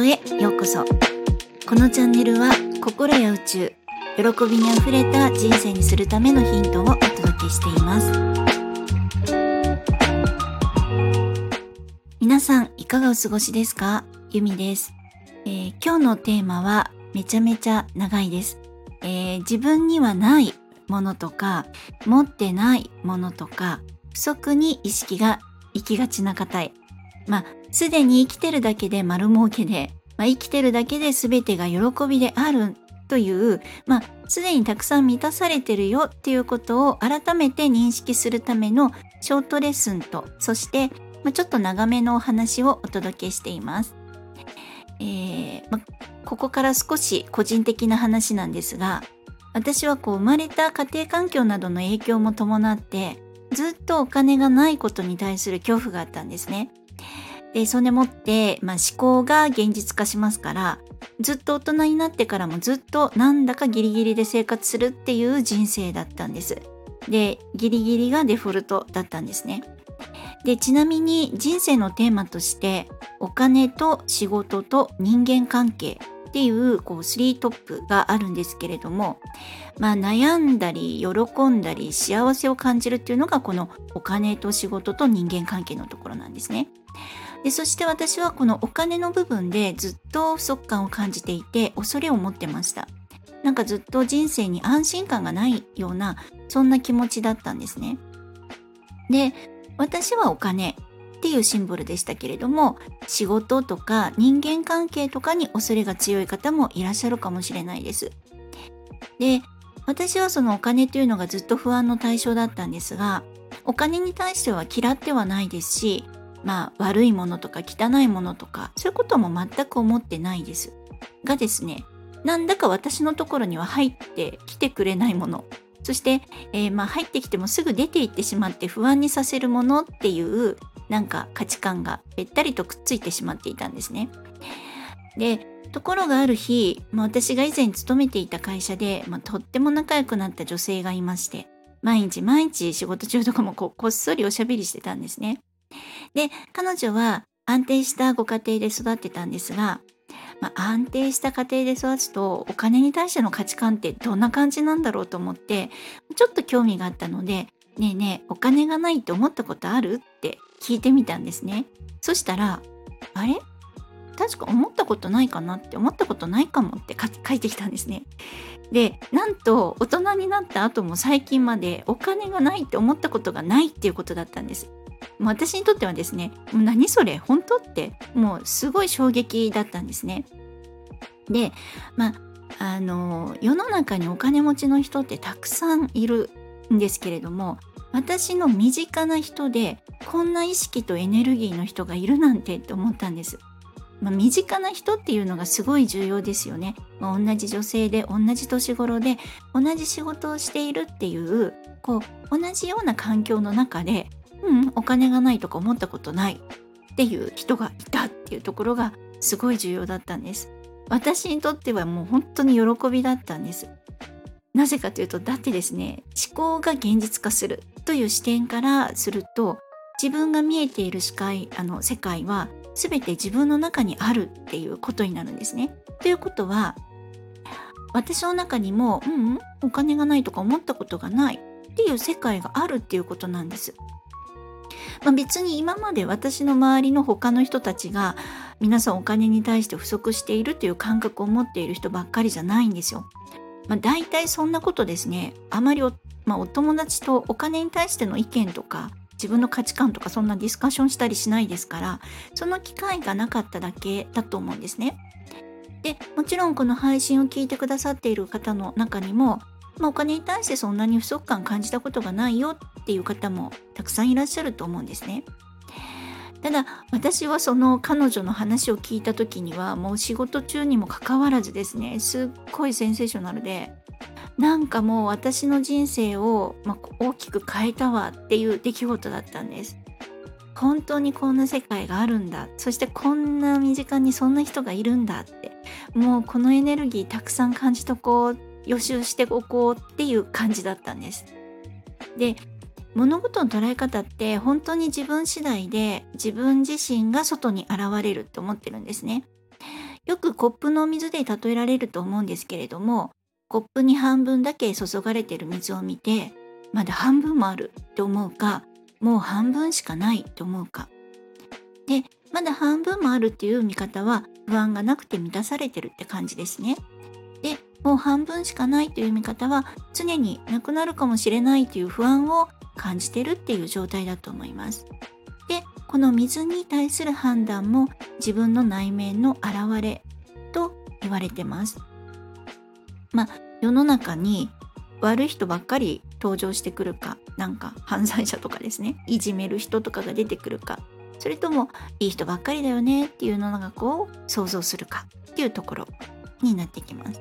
トへようこそ。このチャンネルは心や宇宙、喜びにあふれた人生にするためのヒントをお届けしています。皆さんいかがお過ごしですか？ゆみです。今日のテーマはめちゃめちゃ長いです。自分にはないものとか持ってないものとか、不足に意識が行きがちな方へ、すでに生きてるだけで丸儲けで、生きてるだけで全てが喜びであるという、すでにたくさん満たされてるよっていうことを改めて認識するためのショートレッスンと、そして、ちょっと長めのお話をお届けしています。ここから少し個人的な話なんですが、私は生まれた家庭環境などの影響も伴って、ずっとお金がないことに対する恐怖があったんですね。で、それでもって、思考が現実化しますから、ずっと大人になってからもずっとなんだかギリギリで生活するっていう人生だったんです。で、ギリギリがデフォルトだったんですね。で、ちなみに人生のテーマとして、お金と仕事と人間関係っていう、3トップがあるんですけれども、悩んだり喜んだり幸せを感じるっていうのがこのお金と仕事と人間関係のところなんですね。で、そして私はこのお金の部分でずっと不足感を感じていて、恐れを持ってました。ずっと人生に安心感がないような、そんな気持ちだったんですね。で、私はお金っていうシンボルでしたけれども、仕事とか人間関係とかに恐れが強い方もいらっしゃるかもしれないです。で、私はそのお金というのがずっと不安の対象だったんですが、お金に対しては嫌ってはないですし、悪いものとか汚いものとか、そういうことも全く思ってないですがですね、なんだか私のところには入ってきてくれないもの、そして、入ってきてもすぐ出ていってしまって不安にさせるものっていう、価値観がべったりとくっついてしまっていたんですね。で、ところがある日、私が以前勤めていた会社で、とっても仲良くなった女性がいまして、毎日仕事中とかもこっそりおしゃべりしてたんですね。で、彼女は安定したご家庭で育ってたんですが、安定した家庭で育つとお金に対しての価値観ってどんな感じなんだろうと思って、ちょっと興味があったので、ねえねえお金がないって思ったことあるって聞いてみたんですね。そしたら、あれ確か思ったことないかもって書いてきたんですね。で、なんと大人になった後も最近までお金がないって思ったことがないっていうことだったんです。私にとってはですね、何それ本当ってもうすごい衝撃だったんですね。で、世の中にお金持ちの人ってたくさんいるんですけれども、私の身近な人でこんな意識とエネルギーの人がいるなんてって思ったんです。身近な人っていうのがすごい重要ですよね。同じ女性で同じ年頃で同じ仕事をしているっていう、同じような環境の中で、お金がないとか思ったことないっていう人がいたっていうところがすごい重要だったんです。私にとってはもう本当に喜びだったんです。なぜかというと、だってですね、思考が現実化するという視点からすると、自分が見えている世界は全て自分の中にあるっていうことになるんですね。ということは、私の中にも、お金がないとか思ったことがないっていう世界があるっていうことなんです。別に今まで私の周りの他の人たちが、皆さんお金に対して不足しているという感覚を持っている人ばっかりじゃないんですよ。大体そんなことですね、あまりお友達とお金に対しての意見とか自分の価値観とか、そんなディスカッションしたりしないですから、その機会がなかっただけだと思うんですね。で、もちろんこの配信を聞いてくださっている方の中にも、お金に対してそんなに不足感感じたことがないよっていう方もたくさんいらっしゃると思うんですね。ただ私はその彼女の話を聞いた時には、もう仕事中にもかかわらずですね、すっごいセンセーショナルで、もう私の人生を、大きく変えたわっていう出来事だったんです。本当にこんな世界があるんだ、そしてこんな身近にそんな人がいるんだって、もうこのエネルギーたくさん感じとこう、予習しておこうっていう感じだったんです。で、物事の捉え方って本当に自分次第で、自分自身が外に現れると思ってるんですね。よくコップの水で例えられると思うんですけれども、コップに半分だけ注がれてる水を見て、まだ半分もあるって思うか、もう半分しかないって思うか。で、まだ半分もあるっていう見方は不安がなくて満たされてるって感じですね。で、もう半分しかないという見方は常になくなるかもしれないという不安を感じてるっていう状態だと思います。で、この水に対する判断も自分の内面の表れと言われてます。世の中に悪い人ばっかり登場してくるか、なんか犯罪者とかですね、いじめる人とかが出てくるか、それともいい人ばっかりだよねっていうのがこう想像するかっていうところになってきます。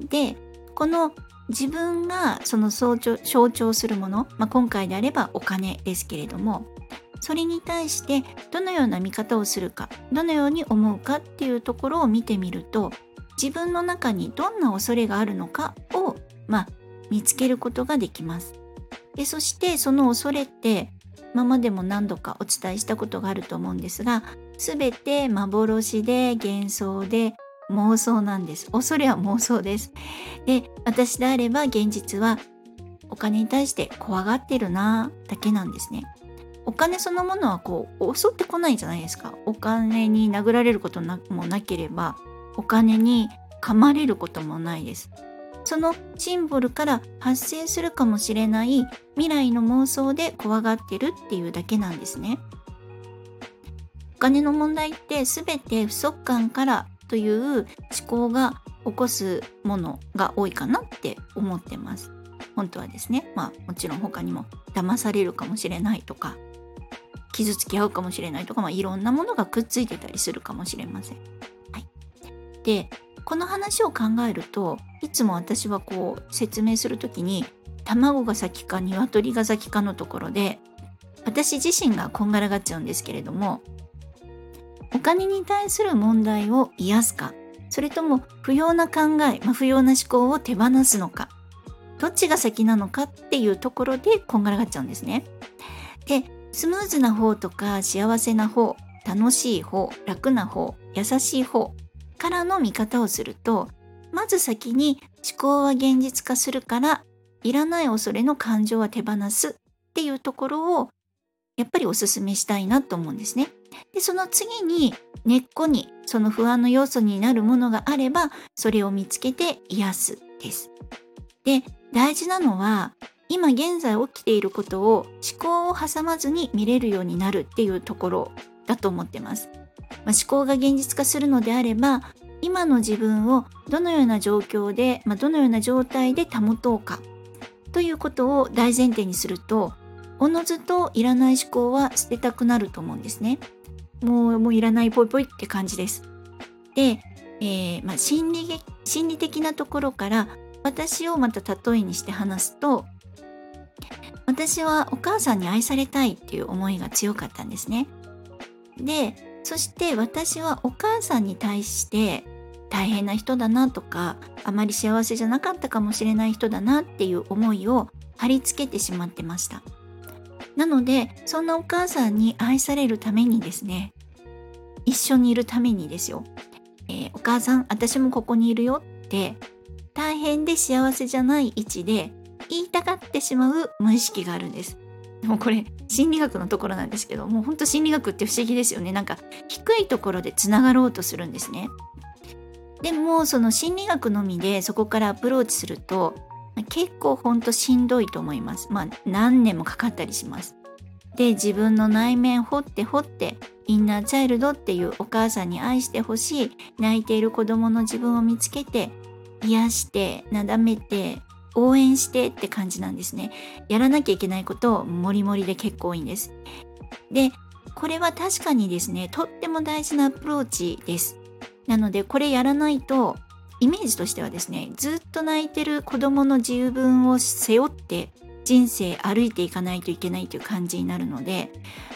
で、この自分がその象徴するもの、今回であればお金ですけれども、それに対してどのような見方をするか、どのように思うかっていうところを見てみると、自分の中にどんな恐れがあるのかを、見つけることができます。で、そしてその恐れって今までも何度かお伝えしたことがあると思うんですが、すべて幻で幻想で妄想なんです。恐れは妄想です。で、私であれば現実はお金に対して怖がってるなだけなんですね。お金そのものはこう襲ってこないじゃないですか。お金に殴られることもなければ、お金に噛まれることもないです。そのシンボルから発生するかもしれない未来の妄想で怖がってるっていうだけなんですね。お金の問題って全て不足感からという思考が起こすものが多いかなって思ってます。本当はですね、もちろん他にも騙されるかもしれないとか、傷つき合うかもしれないとか、いろんなものがくっついてたりするかもしれません。はい。で、この話を考えると、いつも私はこう説明するときに、卵が先か鶏が先かのところで私自身がこんがらがっちゃうんですけれども、お金に対する問題を癒すか、それとも不要な考え、不要な思考を手放すのか、どっちが先なのかっていうところでこんがらがっちゃうんですね。で、スムーズな方とか幸せな方、楽しい方、楽な方、優しい方からの見方をすると、まず先に思考は現実化するからいらない恐れの感情は手放すっていうところをやっぱりお勧めしたいなと思うんですね。で、その次に根っこにその不安の要素になるものがあればそれを見つけて癒すです。で、大事なのは今現在起きていることを思考を挟まずに見れるようになるっていうところだと思ってます。思考が現実化するのであれば、今の自分をどのような状況で、どのような状態で保とうかということを大前提にすると、おのずといらない思考は捨てたくなると思うんですね。もういらないぽいぽいって感じです。で、心理的なところから私をまた例えにして話すと、私はお母さんに愛されたいっていう思いが強かったんですね。で、そして私はお母さんに対して大変な人だなとか、あまり幸せじゃなかったかもしれない人だなっていう思いを貼り付けてしまってました。なので、そんなお母さんに愛されるためにですね、一緒にいるためにですよ、お母さん、私もここにいるよって大変で幸せじゃない位置で言いたがってしまう無意識があるんです。でもこれ心理学のところなんですけど、もうほんと心理学って不思議ですよね。なんか低いところでつながろうとするんですね。でもその心理学のみでそこからアプローチすると結構ほんとしんどいと思います。何年もかかったりします。で、自分の内面掘ってインナーチャイルドっていうお母さんに愛してほしい泣いている子供の自分を見つけて癒してなだめて応援してって感じなんですね。やらなきゃいけないことをモリモリで結構多いんです。で、これは確かにですね、とっても大事なアプローチです。なので、これやらないとイメージとしてはですね、ずっと泣いてる子供の自分を背負って人生歩いていかないといけないという感じになるので、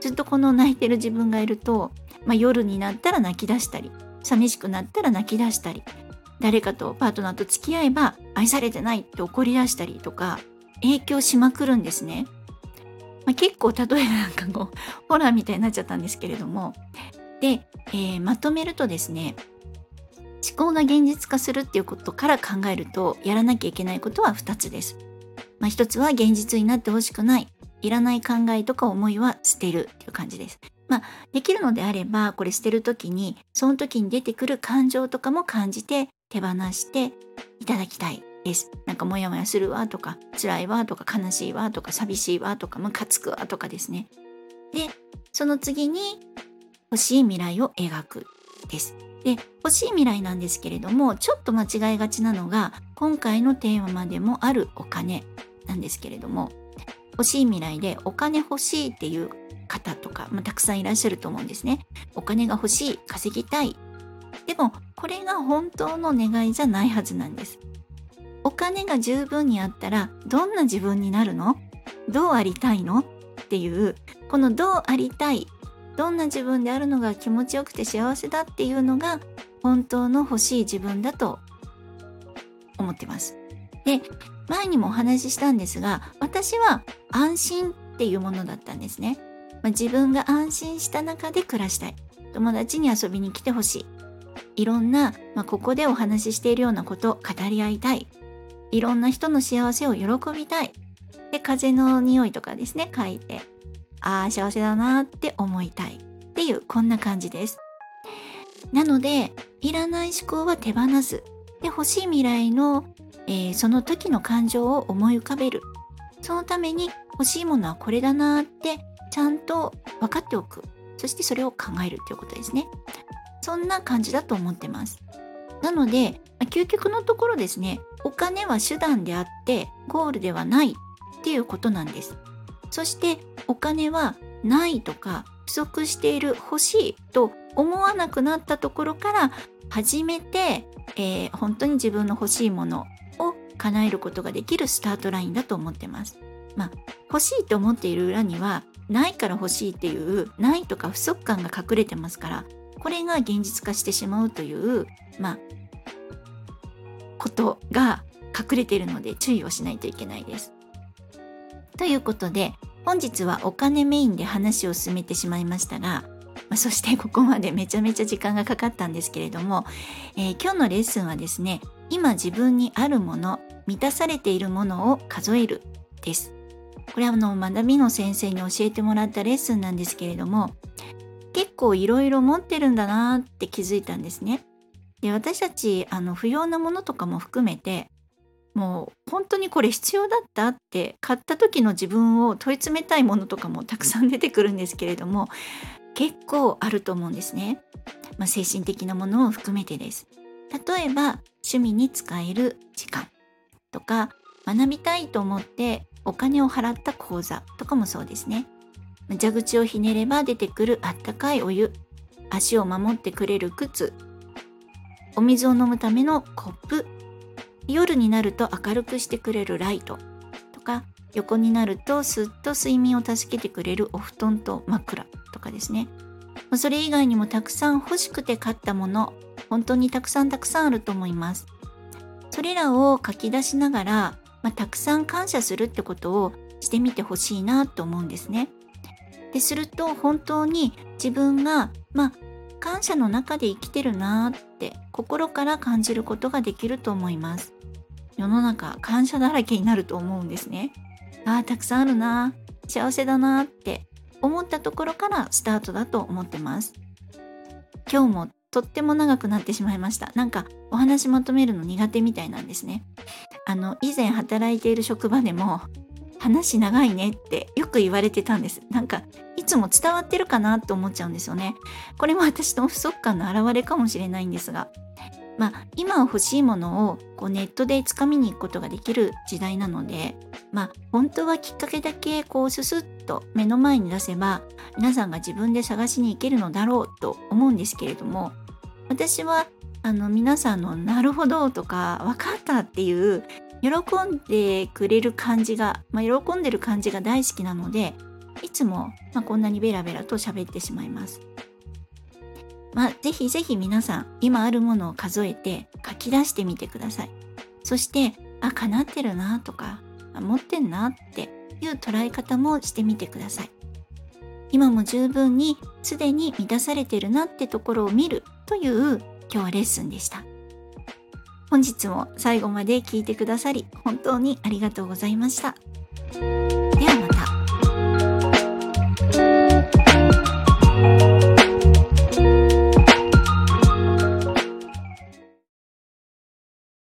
ずっとこの泣いてる自分がいると、夜になったら泣き出したり、寂しくなったら泣き出したり、誰かとパートナーと付き合えば愛されてないって怒り出したりとか影響しまくるんですね。結構例えばホラーみたいになっちゃったんですけれども、で、まとめるとですね、思考が現実化するっていうことから考えると、やらなきゃいけないことは2つです。1つは現実になってほしくない、いらない考えとか思いは捨てるっていう感じです。できるのであれば、これ捨てるときにその時に出てくる感情とかも感じて手放していただきたいです。なんかモヤモヤするわとか、辛いわとか、悲しいわとか、寂しいわとか、ムカつくわとかですね。でその次に欲しい未来を描くです。で欲しい未来なんですけれども、ちょっと間違いがちなのが今回のテーマでもあるお金なんですけれども、欲しい未来でお金欲しいっていう方とか、たくさんいらっしゃると思うんですね。お金が欲しい、稼ぎたい。でもこれが本当の願いじゃないはずなんです。お金が十分にあったらどんな自分になるの？どうありたいの？っていう、このどうありたい、どんな自分であるのが気持ちよくて幸せだっていうのが本当の欲しい自分だと思ってます。で前にもお話ししたんですが、私は安心っていうものだったんですね。自分が安心した中で暮らしたい、友達に遊びに来てほしい、いろんな、ここでお話ししているようなことを語り合いたい、いろんな人の幸せを喜びたい。で風の匂いとかですね、嗅いで幸せだなって思いたいっていう、こんな感じです。なのでいらない思考は手放す。で欲しい未来の、その時の感情を思い浮かべる。そのために欲しいものはこれだなってちゃんと分かっておく。そしてそれを考えるということですね。そんな感じだと思ってます。なので究極のところですね、お金は手段であってゴールではないっていうことなんです。そしてお金はないとか不足している、欲しいと思わなくなったところから始めて、本当に自分の欲しいものを叶えることができるスタートラインだと思ってます。欲しいと思っている裏にはないから欲しいっていうないとか不足感が隠れてますから、これが現実化してしまうということが隠れているので、注意をしないといけないです。ということで本日はお金メインで話を進めてしまいましたが、そしてここまでめちゃめちゃ時間がかかったんですけれども、今日のレッスンはですね、今自分にあるもの、満たされているものを数えるです。これは学びの先生に教えてもらったレッスンなんですけれども、結構いろいろ持ってるんだなって気づいたんですね。で私たち不要なものとかも含めて、もう本当にこれ必要だったって買った時の自分を問い詰めたいものとかもたくさん出てくるんですけれども、結構あると思うんですね。精神的なものを含めてです。例えば趣味に使える時間とか、学びたいと思ってお金を払った講座とかもそうですね。蛇口をひねれば出てくるあったかいお湯、足を守ってくれる靴、お水を飲むためのコップ、夜になると明るくしてくれるライトとか、横になるとすっと睡眠を助けてくれるお布団と枕とかですね。それ以外にもたくさん欲しくて買ったもの、本当にたくさんあると思います。それらを書き出しながら、たくさん感謝するってことをしてみてほしいなと思うんですね。ですると本当に自分が、感謝の中で生きてるなって心から感じることができると思います。世の中感謝だらけになると思うんですね。たくさんあるな、幸せだなって思ったところからスタートだと思ってます。今日もとっても長くなってしまいました。なんかお話まとめるの苦手みたいなんですね。以前働いている職場でも話長いねってよく言われてたんです。なんかいつも伝わってるかなと思っちゃうんですよね。これも私の不足感の表れかもしれないんですが、今欲しいものをネットで掴みに行くことができる時代なので、本当はきっかけだけススッと目の前に出せば皆さんが自分で探しに行けるのだろうと思うんですけれども、私は皆さんのなるほどとか分かったっていう喜んでる感じが大好きなので、いつも、こんなにベラベラと喋ってしまいます。ぜひぜひ皆さん今あるものを数えて書き出してみてください。そして叶ってるなとか持ってんなっていう捉え方もしてみてください。今も十分にすでに満たされてるなってところを見るという今日はレッスンでした。本日も最後まで聞いてくださり本当にありがとうございました。